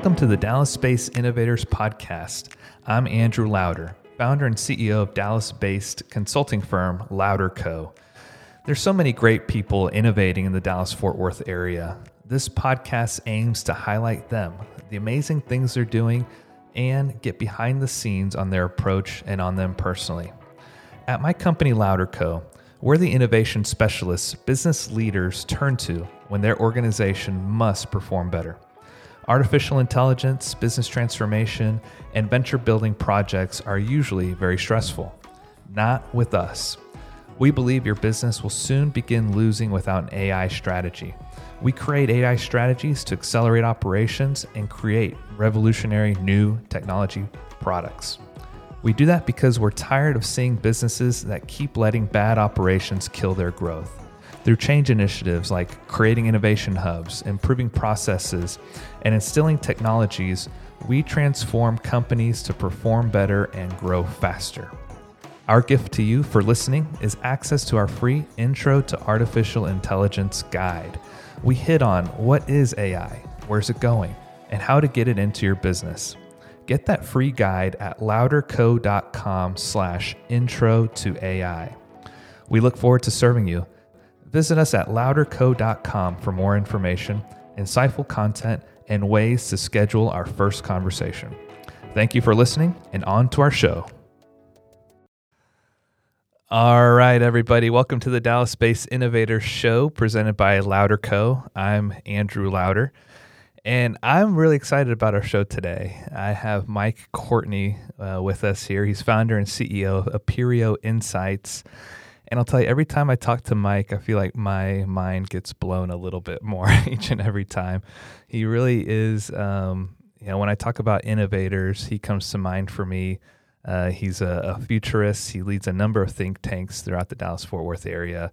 Welcome to the Dallas Space Innovators Podcast. I'm Andrew Louder, founder and CEO of Dallas-based consulting firm Louder Co. There's so many great people innovating in the Dallas-Fort Worth area. This podcast aims to highlight them, the amazing things they're doing, and get behind the scenes on their approach and on them personally. At my company, Louder Co., we're the innovation specialists business leaders turn to when their organization must perform better. Artificial intelligence, business transformation, and venture building projects are usually very stressful. Not with us. We believe your business will soon begin losing without an AI strategy. We create AI strategies to accelerate operations and create revolutionary new technology products. We do that because we're tired of seeing businesses that keep letting bad operations kill their growth. Through change initiatives like creating innovation hubs, improving processes, and instilling technologies, we transform companies to perform better and grow faster. Our gift to you for listening is access to our free Intro to Artificial Intelligence guide. We hit on what is AI, where's it going, and how to get it into your business. Get that free guide at louderco.com/intro-to-AI. We look forward to serving you. Visit us at louderco.com for more information, insightful content, and ways to schedule our first conversation. Thank you for listening, and on to our show. All right, everybody. Welcome to the Dallas Space Innovators Show presented by Louder Co. I'm Andrew Louder, and I'm really excited about our show today. I have Mike Courtney with us here. He's founder and CEO of Aperio Insights. And I'll tell you, every time I talk to Mike, I feel like my mind gets blown a little bit more each and every time. He really is, when I talk about innovators, he comes to mind for me. He's a futurist. He leads a number of think tanks throughout the Dallas-Fort Worth area.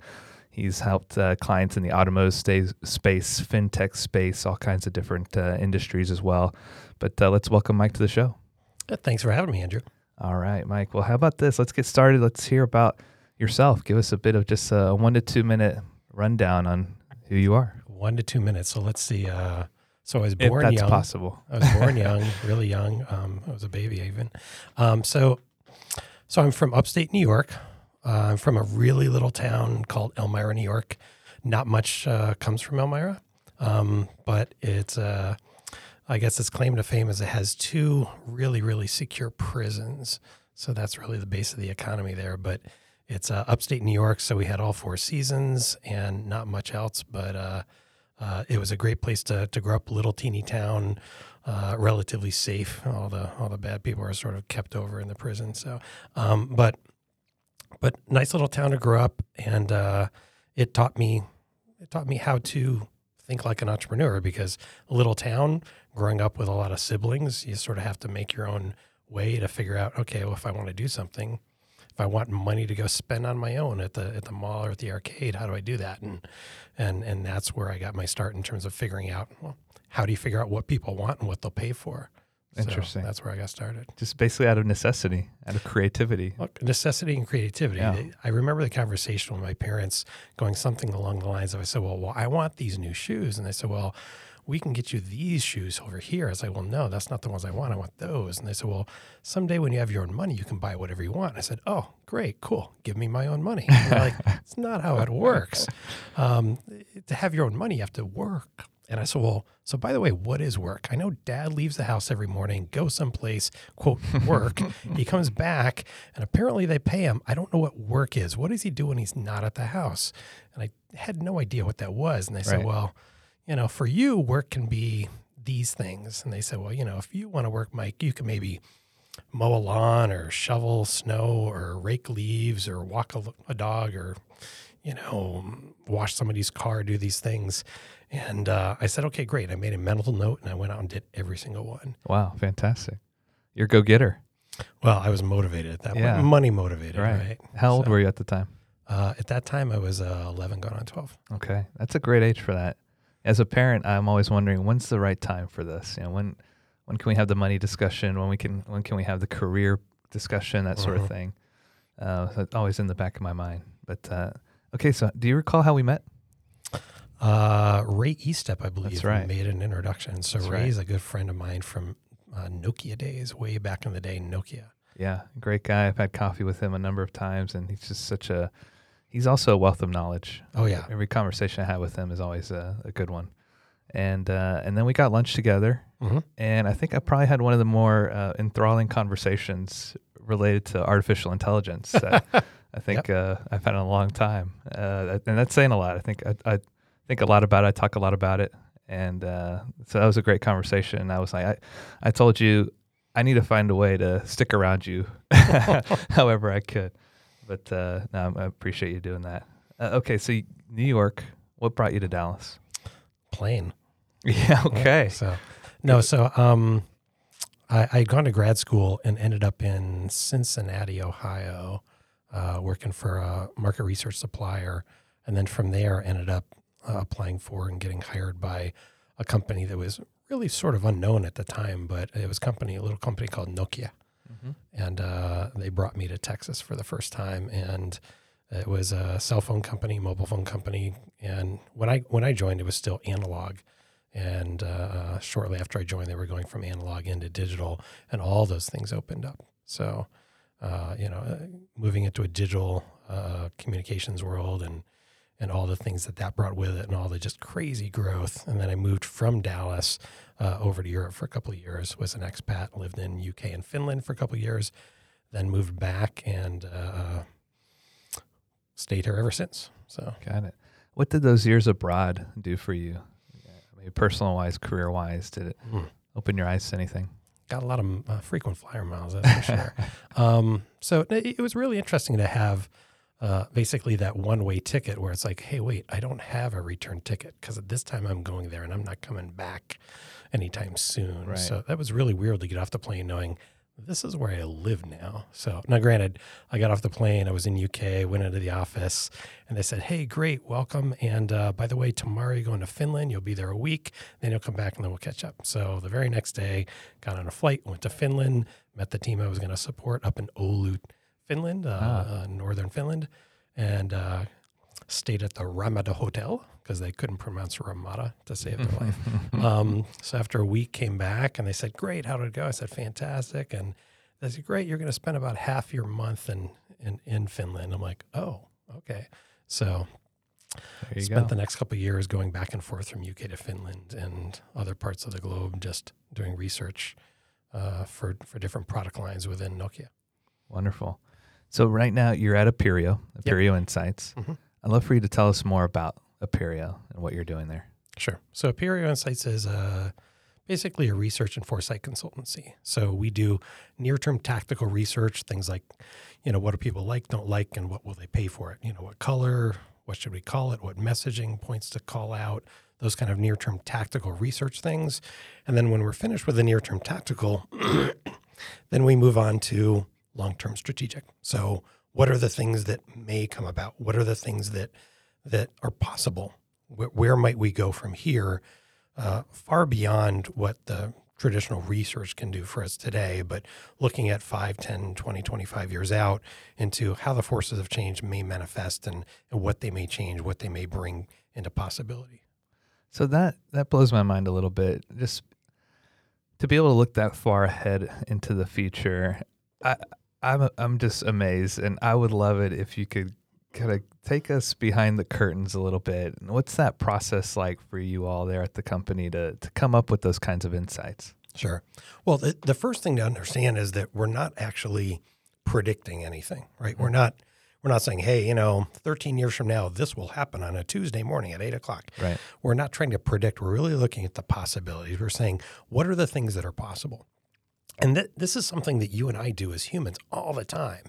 He's helped clients in the automotive space, fintech space, all kinds of different industries as well. But let's welcome Mike to the show. Thanks for having me, Andrew. All right, Mike. Well, how about this? Let's get started. Let's hear about yourself. Give us a bit of just a 1 to 2 minute rundown on who you are. 1 to 2 minutes. So let's see. So I was born young. If that's possible. I was born young, really young. I was a baby even. So I'm from upstate New York. I'm from a really little town called Elmira, New York. Not much comes from Elmira, but it's, I guess its claim to fame is it has two really, really secure prisons. So that's really the base of the economy there. But it's upstate New York, so we had all four seasons and not much else, but it was a great place to grow up, little teeny town, relatively safe. All the bad people are sort of kept over in the prison. So, but nice little town to grow up, and it taught me how to think like an entrepreneur, because a little town, growing up with a lot of siblings, you sort of have to make your own way to figure out, okay, well, if I want to do something, if I want money to go spend on my own at the mall or at the arcade, how do I do that? And that's where I got my start in terms of figuring out, well, how do you figure out what people want and what they'll pay for? Interesting. So that's where I got started. Just basically out of necessity, out of creativity. Look, necessity and creativity. Yeah. I remember the conversation with my parents going something along the lines of, I said, well, I want these new shoes. And they said, well, we can get you these shoes over here. I was like, well, no, that's not the ones I want. I want those. And they said, well, someday when you have your own money, you can buy whatever you want. I said, oh, great, cool. Give me my own money. And they're like, it's not how it works. To have your own money, you have to work. And I said, well, so by the way, what is work? I know Dad leaves the house every morning, goes someplace, quote, work. He comes back, and apparently they pay him. I don't know what work is. What does he do when he's not at the house? And I had no idea what that was. And they said, well, for you, work can be these things. And they said, well, if you want to work, Mike, you can maybe mow a lawn or shovel snow or rake leaves or walk a dog or, wash somebody's car, do these things. And I said, okay, great. I made a mental note, and I went out and did every single one. Wow, fantastic. You're a go-getter. Well, I was motivated at that point. Money motivated, right? How old were you at the time? At that time, I was 11, going on 12. Okay. That's a great age for that. As a parent, I'm always wondering, when's the right time for this? When can we have the money discussion? When can we have the career discussion? That sort of thing. So it's always in the back of my mind. But okay, so do you recall how we met? Ray Estep, I believe, made an introduction. So Ray's a good friend of mine from Nokia days, way back in the day, Nokia. Yeah, great guy. I've had coffee with him a number of times, and he's just such a – he's also a wealth of knowledge. Oh, yeah. Every conversation I have with him is always a good one. And then we got lunch together, and I think I probably had one of the more enthralling conversations related to artificial intelligence that I think I've had in a long time. And that's saying a lot. I think I think a lot about it. I talk a lot about it. And so that was a great conversation. And I was like, I told you I need to find a way to stick around you however I could. But no, I appreciate you doing that. Okay, so New York, what brought you to Dallas? Plane. Yeah, okay. Yeah, so no, so I'd gone to grad school and ended up in Cincinnati, Ohio, working for a market research supplier. And then from there ended up applying for and getting hired by a company that was really sort of unknown at the time, but it was a little company called Nokia. Mm-hmm. And they brought me to Texas for the first time. And it was a cell phone company, mobile phone company. And when I joined, it was still analog. And shortly after I joined, they were going from analog into digital, and all those things opened up. So, moving into a digital communications world and all the things that brought with it and all the just crazy growth. And then I moved from Dallas over to Europe for a couple of years, was an expat, lived in UK and Finland for a couple of years, then moved back and stayed here ever since. So got it. What did those years abroad do for you? I mean, personal-wise, career-wise, did it open your eyes to anything? Got a lot of frequent flyer miles, that's for sure. So it was really interesting to have basically that one-way ticket where it's like, hey, wait, I don't have a return ticket because at this time I'm going there and I'm not coming back anytime soon. Right. So that was really weird to get off the plane knowing this is where I live now. So now granted, I got off the plane, I was in UK, went into the office, and they said, hey, great, welcome. And by the way, tomorrow you're going to Finland. You'll be there a week. Then you'll come back and then we'll catch up. So the very next day, got on a flight, went to Finland, met the team I was going to support up in Oulu, Finland, northern Finland, and stayed at the Ramada Hotel because they couldn't pronounce Ramada to save their life. So after a week, came back, and they said, great, how did it go? I said, fantastic. And they said, great, you're going to spend about half your month in Finland. I'm like, oh, okay. So spent the next couple of years going back and forth from UK to Finland and other parts of the globe just doing research for different product lines within Nokia. Wonderful. So right now you're at Aperio Insights. Mm-hmm. I'd love for you to tell us more about Aperio and what you're doing there. Sure. So Aperio Insights is basically a research and foresight consultancy. So we do near-term tactical research, things like, what do people like, don't like, and what will they pay for it? What color, what should we call it, what messaging points to call out, those kind of near-term tactical research things. And then when we're finished with the near-term tactical, then we move on to long-term strategic. So what are the things that may come about? What are the things that are possible? Where might we go from here? Far beyond what the traditional research can do for us today, but looking at 5, 10, 20, 25 years out into how the forces of change may manifest and what they may change, what they may bring into possibility. So that blows my mind a little bit. Just to be able to look that far ahead into the future, I'm just amazed, and I would love it if you could kind of take us behind the curtains a little bit. And what's that process like for you all there at the company to come up with those kinds of insights? Sure. Well, the first thing to understand is that we're not actually predicting anything, right? Mm-hmm. We're not saying, hey, 13 years from now, this will happen on a Tuesday morning at 8:00. Right. We're not trying to predict. We're really looking at the possibilities. We're saying, what are the things that are possible? And this is something that you and I do as humans all the time.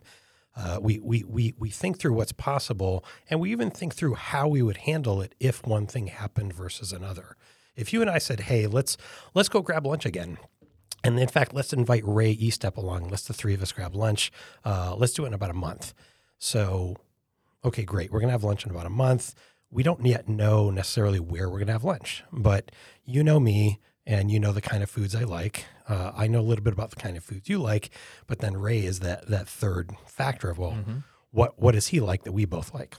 We think through what's possible, and we even think through how we would handle it if one thing happened versus another. If you and I said, hey, let's go grab lunch again, and in fact, let's invite Ray Estep along. Let's the three of us grab lunch. Let's do it in about a month. So, okay, great. We're going to have lunch in about a month. We don't yet know necessarily where we're going to have lunch, but you know me. And you know the kind of foods I like. I know a little bit about the kind of foods you like, but then Ray is that third factor of, well, what does he like that we both like?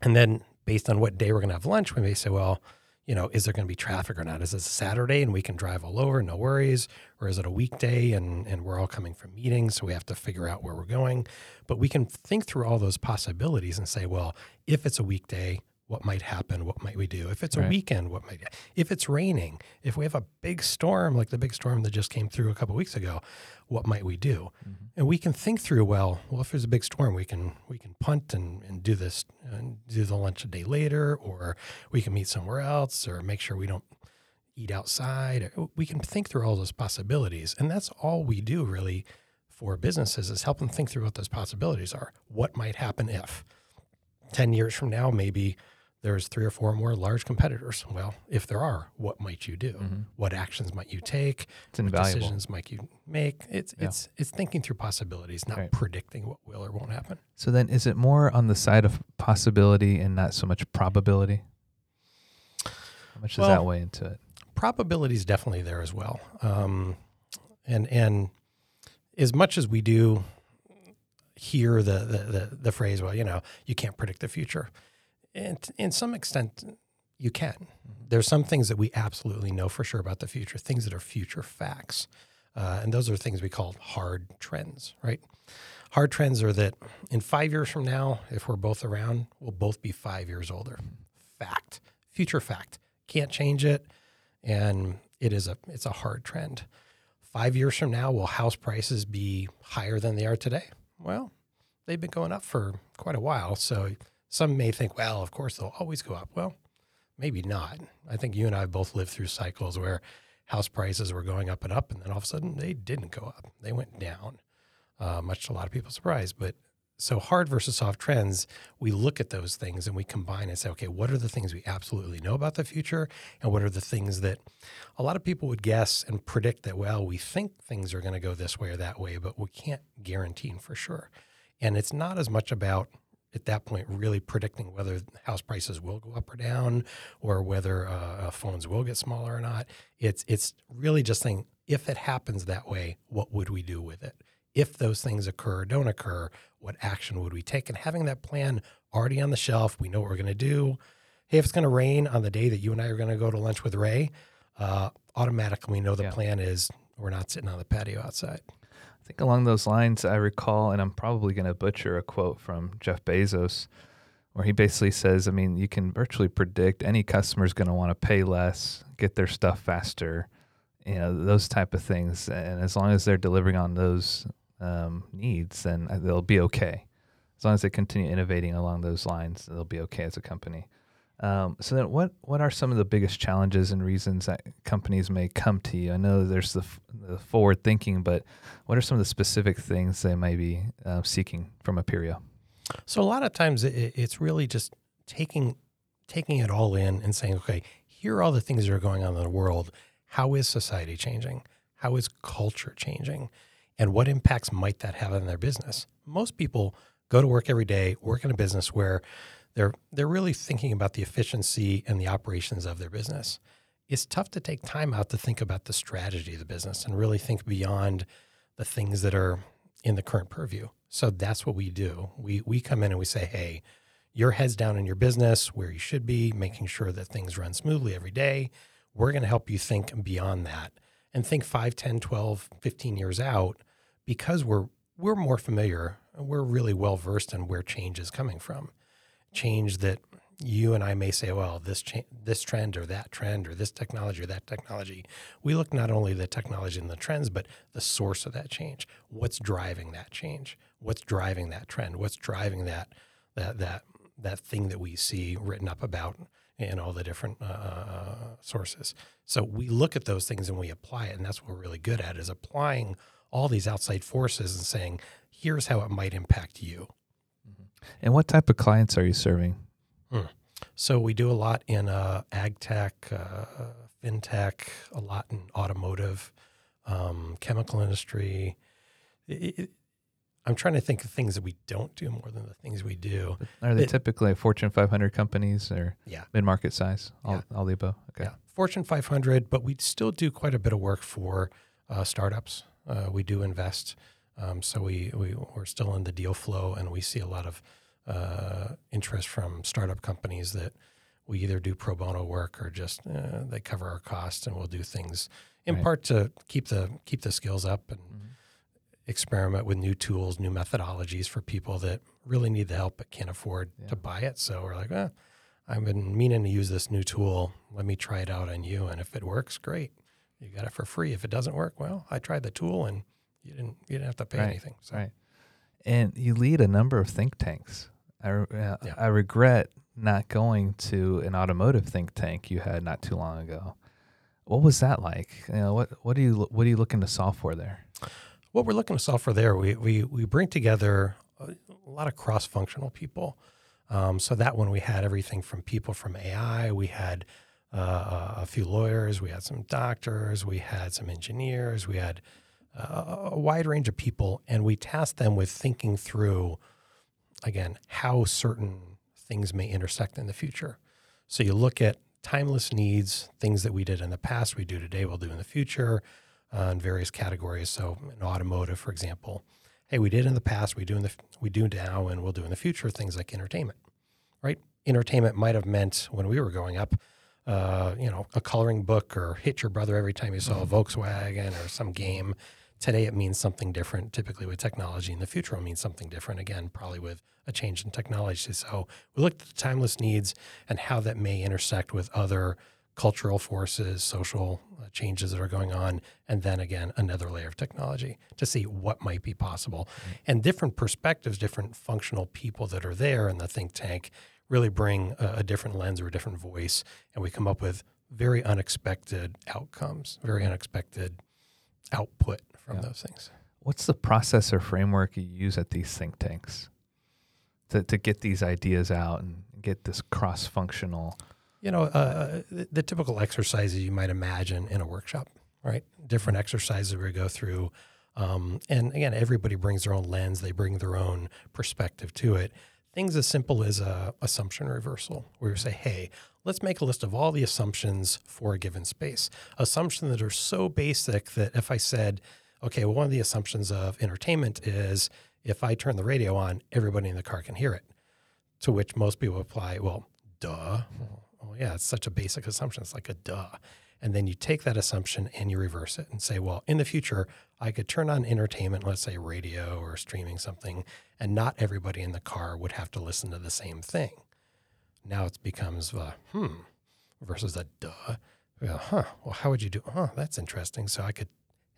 And then based on what day we're going to have lunch, we may say, well, you know, is there going to be traffic or not? Is this a Saturday and we can drive all over, no worries? Or is it a weekday and we're all coming from meetings, so we have to figure out where we're going? But we can think through all those possibilities and say, well, if it's a weekday, what might happen? What might we do? If it's a weekend, what might, if it's raining, if we have a big storm, like the big storm that just came through a couple of weeks ago, what might we do? Mm-hmm. And we can think through, well, if there's a big storm, we can punt and do this and do the lunch a day later, or we can meet somewhere else, or make sure we don't eat outside. We can think through all those possibilities. And that's all we do really for businesses is help them think through what those possibilities are. What might happen if 10 years from now, maybe there's 3 or 4 more large competitors. Well, if there are, what might you do? Mm-hmm. What actions might you take? What decisions might you make? It's thinking through possibilities, not predicting what will or won't happen. So then is it more on the side of possibility and not so much probability? How much does that weigh into it? Probability is definitely there as well. And as much as we do hear the phrase, well, you know, you can't predict the future. And in some extent, you can. There's some things that we absolutely know for sure about the future, things that are future facts. And those are things we call hard trends, right? Hard trends are that in 5 years from now, if we're both around, we'll both be 5 years older. Fact. Future fact. Can't change it. And it's a hard trend. 5 years from now, will house prices be higher than they are today? Well, they've been going up for quite a while, so some may think, well, of course, they'll always go up. Well, maybe not. I think you and I have both lived through cycles where house prices were going up and up, and then all of a sudden they didn't go up. They went down, much to a lot of people's surprise. But so hard versus soft trends, we look at those things and we combine and say, okay, what are the things we absolutely know about the future, and what are the things that a lot of people would guess and predict that, well, we think things are going to go this way or that way, but we can't guarantee for sure. And it's not as much about at that point, really predicting whether house prices will go up or down, or whether phones will get smaller or not. It's really just saying, if it happens that way, what would we do with it? If those things occur or don't occur, what action would we take? And having that plan already on the shelf, we know what we're going to do. Hey, if it's going to rain on the day that you and I are going to go to lunch with Ray, automatically we know the plan is we're not sitting on the patio outside. I think along those lines, I recall, and I'm probably going to butcher a quote from Jeff Bezos, where he basically says, I mean, you can virtually predict any customer is going to want to pay less, get their stuff faster, you know, those type of things. And as long as they're delivering on those needs, then they'll be okay. As long as they continue innovating along those lines, they'll be okay as a company. So then what are some of the biggest challenges and reasons that companies may come to you? I know there's the forward thinking, but what are some of the specific things they may be seeking from Aperio? So a lot of times it's really just taking it all in and saying, okay, here are all the things that are going on in the world. How is society changing? How is culture changing? And what impacts might that have on their business? Most people go to work every day, work in a business where they're really thinking about the efficiency and the operations of their business. It's tough to take time out to think about the strategy of the business and really think beyond the things that are in the current purview. So that's what we do. We come in and we say, hey, your head's down in your business where you should be, making sure that things run smoothly every day. We're going to help you think beyond that and think 5, 10, 12, 15 years out, because we're more familiar and we're really well-versed in where change is coming from. Change that you and I may say, well, this trend or that trend or this technology or that technology. We look not only at the technology and the trends, but the source of that change. What's driving that change? What's driving that trend? What's driving that thing that we see written up about in all the different sources? So we look at those things and we apply it, and that's what we're really good at is applying all these outside forces and saying, here's how it might impact you. And what type of clients are you serving? So we do a lot in ag tech, fintech, a lot in automotive, chemical industry. I'm trying to think of things that we don't do more than the things we do. Are they typically Fortune 500 companies or mid-market size? All the above? Okay. Yeah. Fortune 500, but we still do quite a bit of work for startups. We do invest. So we're still in the deal flow, and we see a lot of interest from startup companies that we either do pro bono work or just they cover our costs, and we'll do things in part to keep the skills up and experiment with new tools, new methodologies for people that really need the help but can't afford to buy it. So we're like, I've been meaning to use this new tool. Let me try it out on you, and if it works, great. You got it for free. If it doesn't work, well, I tried the tool, and you didn't have to pay anything. So. Right. And you lead a number of think tanks. I regret not going to an automotive think tank you had not too long ago. What was that like? You know, what are you looking to solve for there? What we're looking to solve for there, we bring together a lot of cross-functional people. So that one we had everything from people from AI. We had a few lawyers. We had some doctors. We had some engineers. We had a wide range of people, and we tasked them with thinking through, again, how certain things may intersect in the future. So you look at timeless needs, things that we did in the past, we do today, we'll do in the future, in various categories. So in automotive, for example, hey, we did in the past, we do now, and we'll do in the future, things like entertainment, right? Entertainment might have meant when we were growing up, a coloring book or hit your brother every time you saw a Volkswagen or some game. Today it means something different, typically with technology. In the future it'll mean something different, again, probably with a change in technology. So we looked at the timeless needs and how that may intersect with other cultural forces, social changes that are going on, and then again, another layer of technology to see what might be possible. Mm-hmm. And different perspectives, different functional people that are there in the think tank really bring a different lens or a different voice, and we come up with very unexpected outcomes, very unexpected output from those things. What's the process or framework you use at these think tanks to get these ideas out and get this cross-functional? You know, the typical exercises you might imagine in a workshop, right? Different exercises we go through. And again, everybody brings their own lens. They bring their own perspective to it. Things as simple as assumption reversal, where you say, hey, let's make a list of all the assumptions for a given space. Assumptions that are so basic that if I said, okay, well, one of the assumptions of entertainment is if I turn the radio on, everybody in the car can hear it, to which most people apply, well, duh. Well, yeah, it's such a basic assumption. It's like a duh. And then you take that assumption and you reverse it and say, well, in the future, I could turn on entertainment, let's say radio or streaming something, and not everybody in the car would have to listen to the same thing. Now it becomes a versus a duh. Well, how would you do? Oh, that's interesting. So I could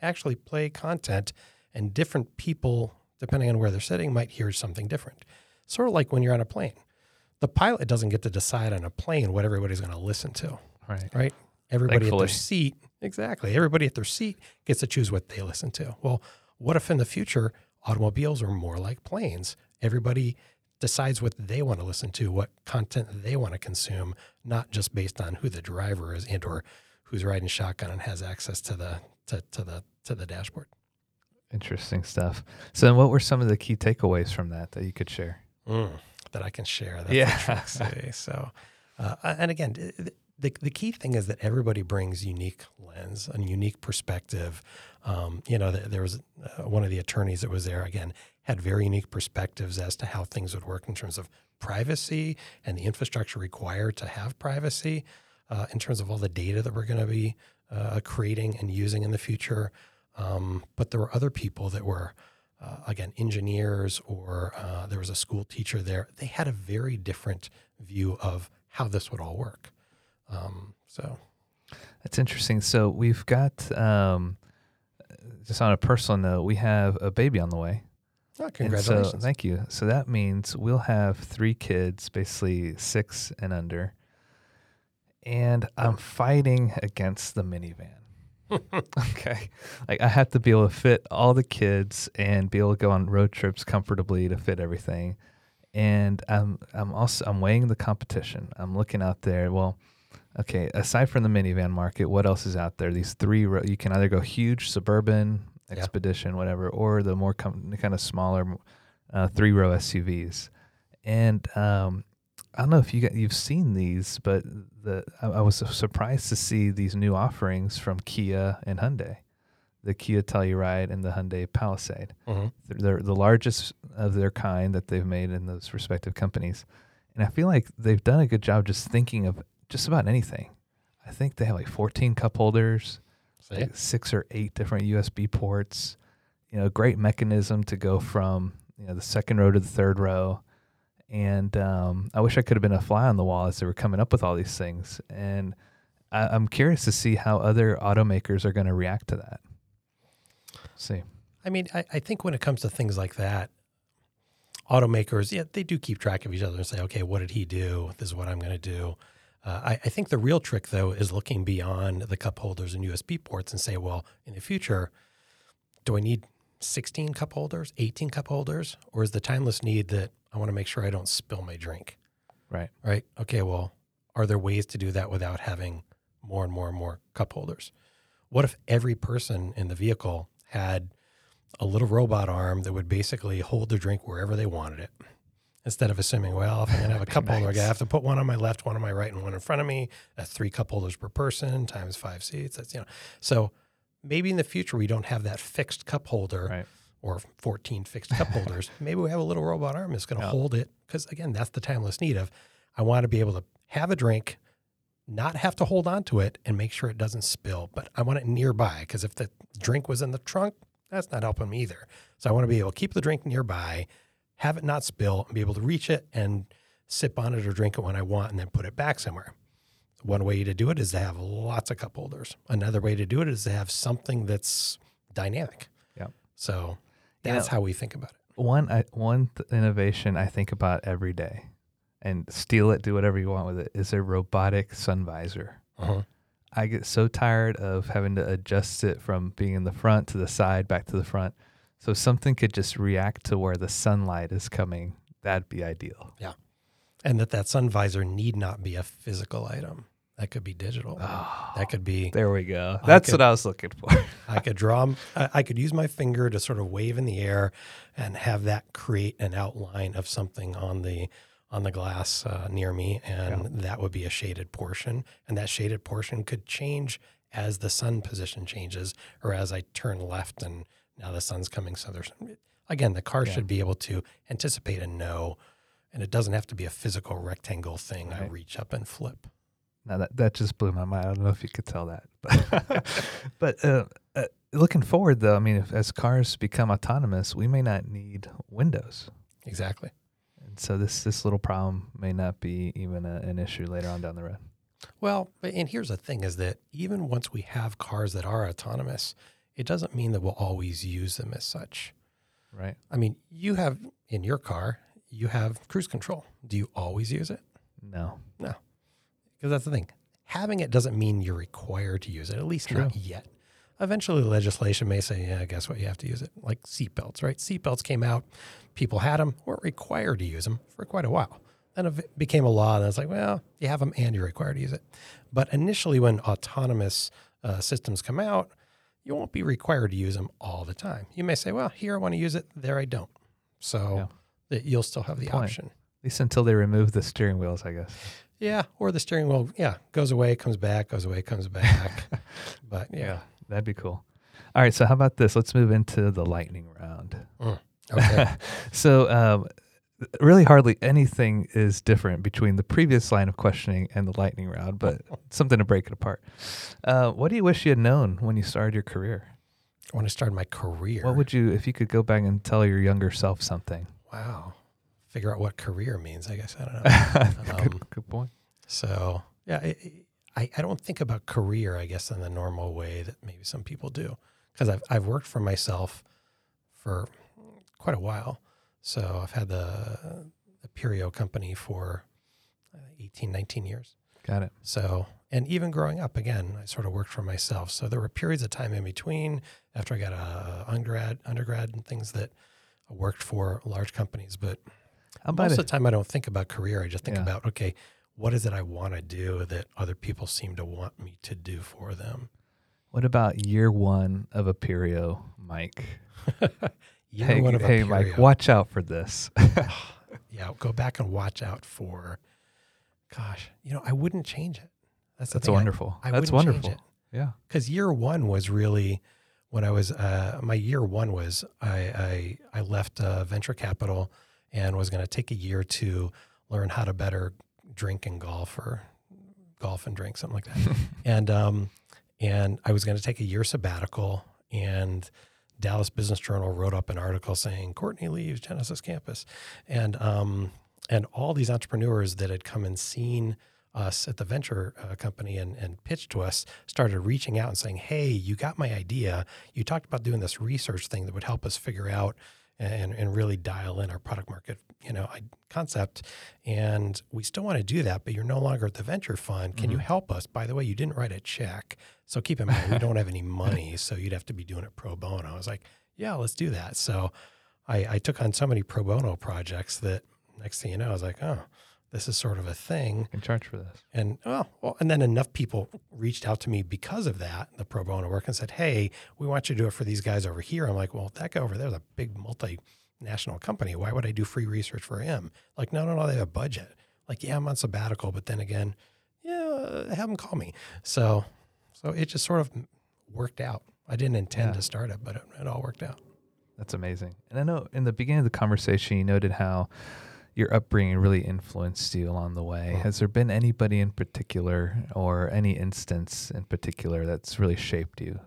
actually play content, and different people, depending on where they're sitting, might hear something different. Sort of like when you're on a plane. The pilot doesn't get to decide on a plane what everybody's going to listen to. Right? Everybody Thankfully. At their seat, exactly. Everybody at their seat gets to choose what they listen to. Well, what if in the future automobiles are more like planes? Everybody decides what they want to listen to, what content they want to consume, not just based on who the driver is and or who's riding shotgun and has access to the to the dashboard. Interesting stuff. So, then what were some of the key takeaways from that you could share? That I can share. And again, the key thing is that everybody brings unique lens, a unique perspective. There was one of the attorneys that was there, again, had very unique perspectives as to how things would work in terms of privacy and the infrastructure required to have privacy, in terms of all the data that we're going to be creating and using in the future. But there were other people that were, again, engineers, or there was a school teacher there. They had a very different view of how this would all work. So that's interesting. So we've got, just on a personal note, we have a baby on the way. Oh, congratulations. So, thank you. So that means we'll have 3 kids, basically 6 and under. And I'm fighting against the minivan. Okay. Like, I have to be able to fit all the kids and be able to go on road trips comfortably to fit everything. And I'm also weighing the competition. I'm looking out there. Well, okay, aside from the minivan market, what else is out there? These 3, you can either go huge, Suburban, Expedition, whatever, or the more kind of smaller 3-row SUVs. And I don't know if you've seen these, but I was surprised to see these new offerings from Kia and Hyundai, the Kia Telluride and the Hyundai Palisade. Mm-hmm. They're the largest of their kind that they've made in those respective companies. And I feel like they've done a good job just thinking of just about anything. I think they have like 14 cup holders, like 6 or 8 different USB ports, you know, great mechanism to go from, you know, the second row to the third row. And I wish I could have been a fly on the wall as they were coming up with all these things. And I'm curious to see how other automakers are going to react to that. Let's see. I mean, I think when it comes to things like that, automakers, yeah, they do keep track of each other and say, okay, what did he do? This is what I'm going to do. I think the real trick, though, is looking beyond the cup holders and USB ports and say, well, in the future, do I need 16 cup holders, 18 cup holders? Or is the timeless need that I want to make sure I don't spill my drink? Right. Right. Okay, well, are there ways to do that without having more and more and more cup holders? What if every person in the vehicle had a little robot arm that would basically hold their drink wherever they wanted it? Instead of assuming, well, if I'm going to have a cup holder, I have to put one on my left, one on my right, and one in front of me. That's 3 cup holders per person times 5 seats. That's, you know. So maybe in the future we don't have that fixed cup holder, right, or 14 fixed cup holders. Maybe we have a little robot arm that's going to hold it, because, again, that's the timeless need of I want to be able to have a drink, not have to hold on to it, and make sure it doesn't spill. But I want it nearby, because if the drink was in the trunk, that's not helping me either. So I want to be able to keep the drink nearby, have it not spill, and be able to reach it and sip on it or drink it when I want and then put it back somewhere. One way to do it is to have lots of cup holders. Another way to do it is to have something that's dynamic. Yeah. So that's how we think about it. One innovation I think about every day, and steal it, do whatever you want with it, is a robotic sun visor. Uh-huh. I get so tired of having to adjust it from being in the front to the side, back to the front. So something could just react to where the sunlight is coming. That'd be ideal. Yeah. And that sun visor need not be a physical item. That could be digital. Oh, that could be. There we go. That's what I was looking for. I could use my finger to sort of wave in the air and have that create an outline of something on the glass near me. And that would be a shaded portion. And that shaded portion could change as the sun position changes or as I turn left and now the sun's coming. So there's, again, the car should be able to anticipate and know, and it doesn't have to be a physical rectangle thing. Right. I reach up and flip. Now that just blew my mind. I don't know if you could tell that, but looking forward though, I mean, as cars become autonomous, we may not need windows. Exactly. And so this little problem may not be even an issue later on down the road. Well, and here's the thing is that even once we have cars that are autonomous, it doesn't mean that we'll always use them as such. Right. I mean, you have in your car, you have cruise control. Do you always use it? No. Because that's the thing. Having it doesn't mean you're required to use it, at least not yet. Eventually, legislation may say, yeah, guess what? You have to use it. Like seatbelts, right? Seatbelts came out. People had them, weren't required to use them for quite a while. Then it became a law, and it's like, well, you have them and you're required to use it. But initially, when autonomous systems come out, you won't be required to use them all the time. You may say, well, here I want to use it, there I don't. So you'll still have the option. At least until they remove the steering wheels, I guess. Yeah, or the steering wheel, goes away, comes back, goes away, comes back. But yeah, that'd be cool. All right, so how about this? Let's move into the lightning round. Okay. So really hardly anything is different between the previous line of questioning and the lightning round, but something to break it apart. What do you wish you had known when you started your career? When I started my career? What would you, if you could go back and tell your younger self something? Wow. Figure out what career means, I guess. I don't know. Good point. So, yeah, I don't think about career, I guess, in the normal way that maybe some people do. Because I've worked for myself for quite a while. So I've had the Aperio company for 18, 19 years. Got it. So, and even growing up, again, I sort of worked for myself. So there were periods of time in between after I got a undergrad and things that I worked for large companies. But most of the time I don't think about career. I just think about, okay, what is it I want to do that other people seem to want me to do for them? What about year one of Aperio, Mike? Hey, Mike, watch out for this. Go back and watch out for, gosh, you know, I wouldn't change it. That's wonderful. That's wonderful. Yeah. Because year one was really when I was, my year one was I left venture capital and was going to take a year to learn how to better drink and golf, or golf and drink, something like that. And I was going to take a year sabbatical, and Dallas Business Journal wrote up an article saying, Courtney leaves Genesis Campus. And all these entrepreneurs that had come and seen us at the venture company and pitched to us started reaching out and saying, hey, you got my idea. You talked about doing this research thing that would help us figure out and really dial in our product market, concept. And we still want to do that, but you're no longer at the venture fund. Can you help us? By the way, you didn't write a check. So keep in mind, we don't have any money, so you'd have to be doing it pro bono. I was like, yeah, let's do that. So I took on so many pro bono projects that next thing you know, I was like, oh, this is sort of a thing. I can charge for this. And and then enough people reached out to me because of that, the pro bono work, and said, hey, we want you to do it for these guys over here. I'm like, well, if that guy over there is a big multinational company, why would I do free research for him? Like, no, they have a budget. Like, yeah, I'm on sabbatical, but then again, yeah, have them call me. So it just sort of worked out. I didn't intend to start it, but it all worked out. That's amazing. And I know in the beginning of the conversation, you noted how your upbringing really influenced you along the way. Has there been anybody in particular or any instance in particular that's really shaped you?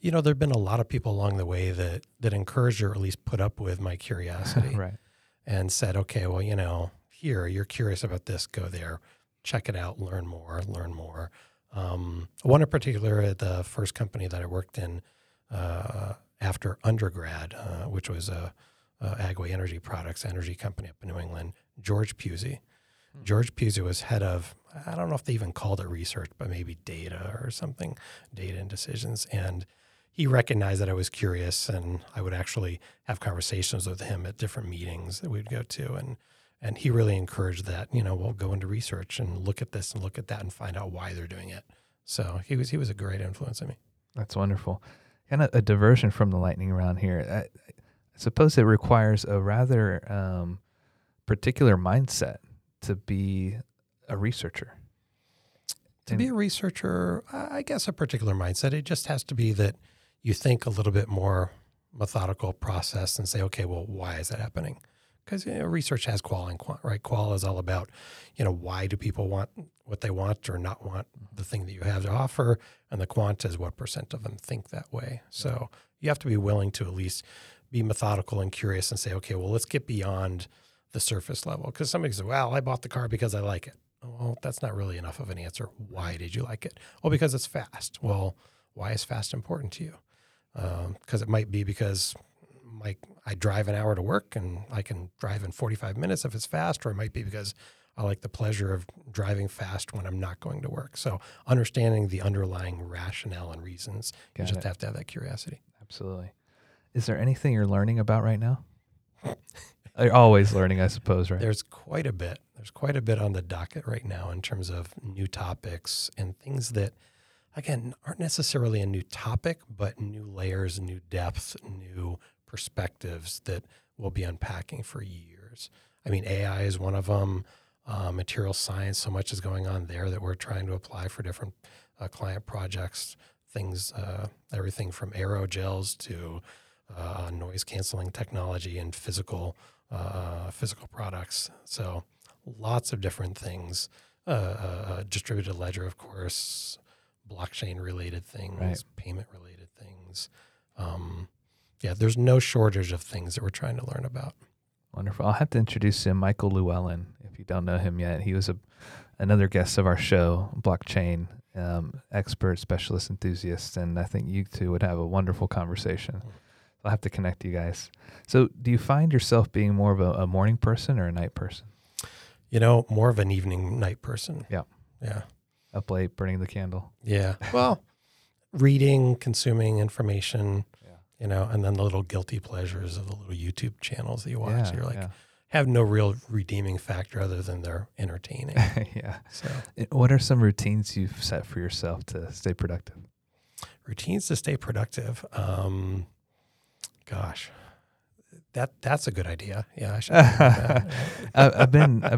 You know, there've been a lot of people along the way that encouraged or at least put up with my curiosity right. and said, okay, well, here, you're curious about this, go there, check it out, learn more. One in particular at the first company that I worked in after undergrad, which was Agway Energy Products, energy company up in New England, George Pusey. George Pusey was head of, I don't know if they even called it research, but maybe data or something, data and decisions. And he recognized that I was curious, and I would actually have conversations with him at different meetings that we'd go to. And he really encouraged that, we'll go into research and look at this and look at that and find out why they're doing it. So he was a great influence on me. That's wonderful. Kind of a diversion from the lightning round here. I suppose it requires a rather particular mindset to be a researcher. To be a researcher, I guess a particular mindset. It just has to be that you think a little bit more methodical process and say, okay, well, why is that happening? Because research has qual and quant, right? Qual is all about, why do people want what they want or not want the thing that you have to offer? And the quant is what percent of them think that way. So you have to be willing to at least be methodical and curious and say, okay, well, let's get beyond the surface level. Because somebody says, well, I bought the car because I like it. Well, that's not really enough of an answer. Why did you like it? Well, because it's fast. Well, why is fast important to you? Because it might be because I drive an hour to work and I can drive in 45 minutes if it's fast, or it might be because I like the pleasure of driving fast when I'm not going to work. So understanding the underlying rationale and reasons, you just have to have that curiosity. Absolutely. Is there anything you're learning about right now? You're always learning, I suppose, right? There's quite a bit. There's quite a bit on the docket right now in terms of new topics and things that, again, aren't necessarily a new topic, but new layers, new depth, new perspectives that we'll be unpacking for years. I mean, AI is one of them. Material science, so much is going on there that we're trying to apply for different client projects, things, everything from aerogels to noise-canceling technology and physical products. So lots of different things. Distributed ledger, of course, blockchain-related things, right. Payment-related things. There's no shortage of things that we're trying to learn about. Wonderful. I'll have to introduce him, Michael Llewellyn, if you don't know him yet. He was another guest of our show, blockchain expert, specialist, enthusiast, and I think you two would have a wonderful conversation. I'll have to connect you guys. So do you find yourself being more of a morning person or a night person? More of an evening night person. Yeah. Yeah. Up late, burning the candle. Yeah. Well, reading, consuming information. And then the little guilty pleasures of the little YouTube channels that you watch. Yeah, you're like, have no real redeeming factor other than they're entertaining. Yeah. So, what are some routines you've set for yourself to stay productive? Routines to stay productive. Gosh, that's a good idea. Yeah, I should. I've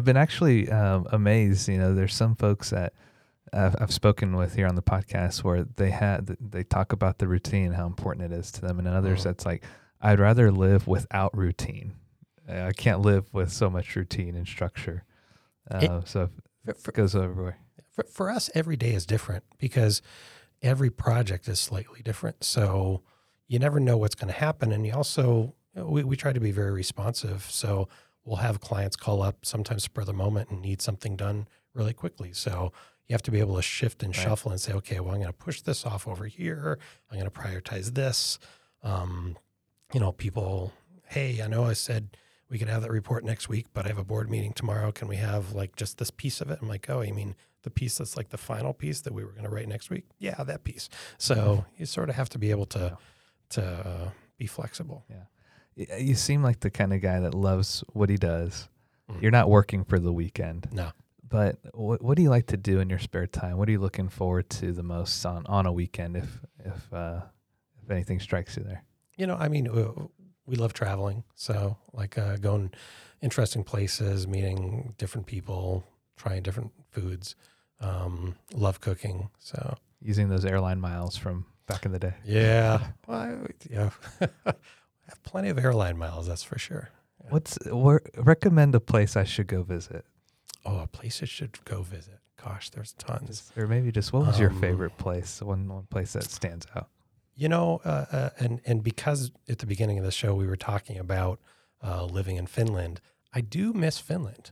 been actually amazed. There's some folks that I've spoken with here on the podcast where they talk about the routine, how important it is to them, and others that's like, I'd rather live without routine. I can't live with so much routine and structure. So it goes everywhere. For us, every day is different because every project is slightly different. So you never know what's going to happen. And you also, we try to be very responsive. So we'll have clients call up sometimes spur the moment and need something done really quickly. So you have to be able to shift and shuffle and say, okay, well, I'm going to push this off over here. I'm going to prioritize this. People, hey, I know I said we could have that report next week, but I have a board meeting tomorrow. Can we have like just this piece of it? I'm like, oh, you mean the piece that's like the final piece that we were going to write next week? Yeah, that piece. So you sort of have to be able to be flexible. Yeah, you seem like the kind of guy that loves what he does. Mm. You're not working for the weekend. No. But what do you like to do in your spare time? What are you looking forward to the most on a weekend if anything strikes you there? We love traveling. So going interesting places, meeting different people, trying different foods, love cooking. So using those airline miles from back in the day. Yeah. I have plenty of airline miles, that's for sure. Yeah. Recommend a place I should go visit. Oh, a place I should go visit. Gosh, there's tons. Or maybe just what was your favorite place? One place that stands out. And because at the beginning of the show we were talking about living in Finland, I do miss Finland.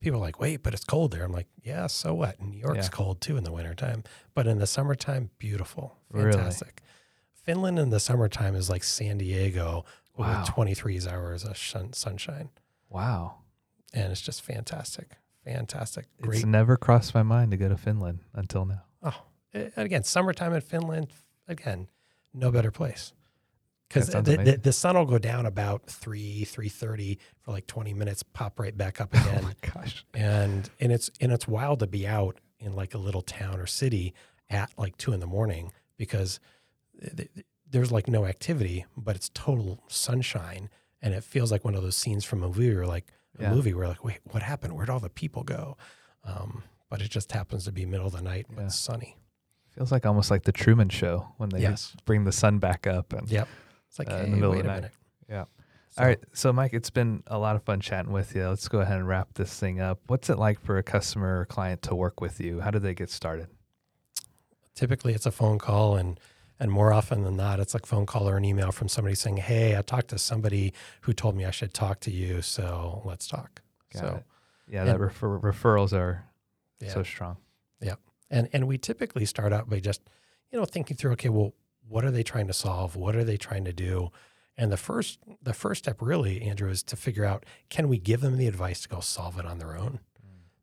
People are like, wait, but it's cold there. I'm like, yeah, so what? New York's cold too in the wintertime. But in the summertime, beautiful. Fantastic. Really? Finland in the summertime is like San Diego with 23 hours of sunshine. Wow. And it's just fantastic. Fantastic. Great. It's never crossed my mind to go to Finland until now. Oh, again, summertime in Finland, again, no better place, because the sun will go down about 3:30 for like 20 minutes, pop right back up again. Oh my gosh! And it's wild to be out in like a little town or city at like 2 a.m. because there's like no activity, but it's total sunshine, and it feels like one of those scenes from a movie where wait, what happened? Where'd all the people go? But it just happens to be middle of the night and it's sunny. Feels like almost like the Truman Show when they bring the sun back up. And, it's like, in the middle of the night. Yeah. So. All right. So, Mike, it's been a lot of fun chatting with you. Let's go ahead and wrap this thing up. What's it like for a customer or client to work with you? How do they get started? Typically, it's a phone call. And more often than not, it's like a phone call or an email from somebody saying, hey, I talked to somebody who told me I should talk to you. So let's talk. Got it. Yeah. And that referrals are so strong. Yeah. And we typically start out by just, thinking through, okay, well, what are they trying to solve? What are they trying to do? And the first step really, Andrew, is to figure out, can we give them the advice to go solve it on their own?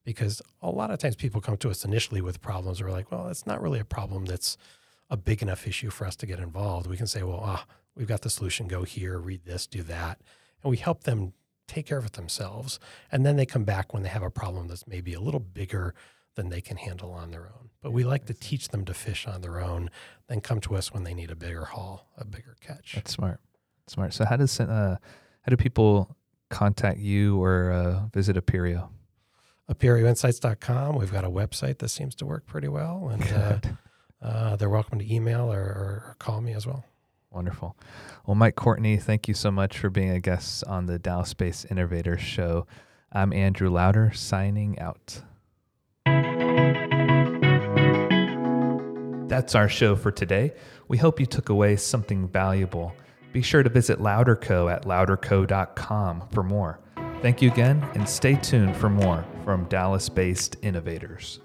Because a lot of times people come to us initially with problems where we're like, well, it's not really a problem that's a big enough issue for us to get involved. We can say, well, we've got the solution, go here, read this, do that. And we help them take care of it themselves. And then they come back when they have a problem that's maybe a little bigger than they can handle on their own. But we like to teach them to fish on their own, then come to us when they need a bigger haul, a bigger catch. That's smart. So how do people contact you or visit Aperio? AperioInsights.com. We've got a website that seems to work pretty well. And they're welcome to email or call me as well. Wonderful. Well, Mike Courtney, thank you so much for being a guest on the Dallas-based Innovator Show. I'm Andrew Louder, signing out. That's our show for today. We hope you took away something valuable. Be sure to visit Louder Co at louderco.com for more. Thank you again, and stay tuned for more from Dallas-based innovators.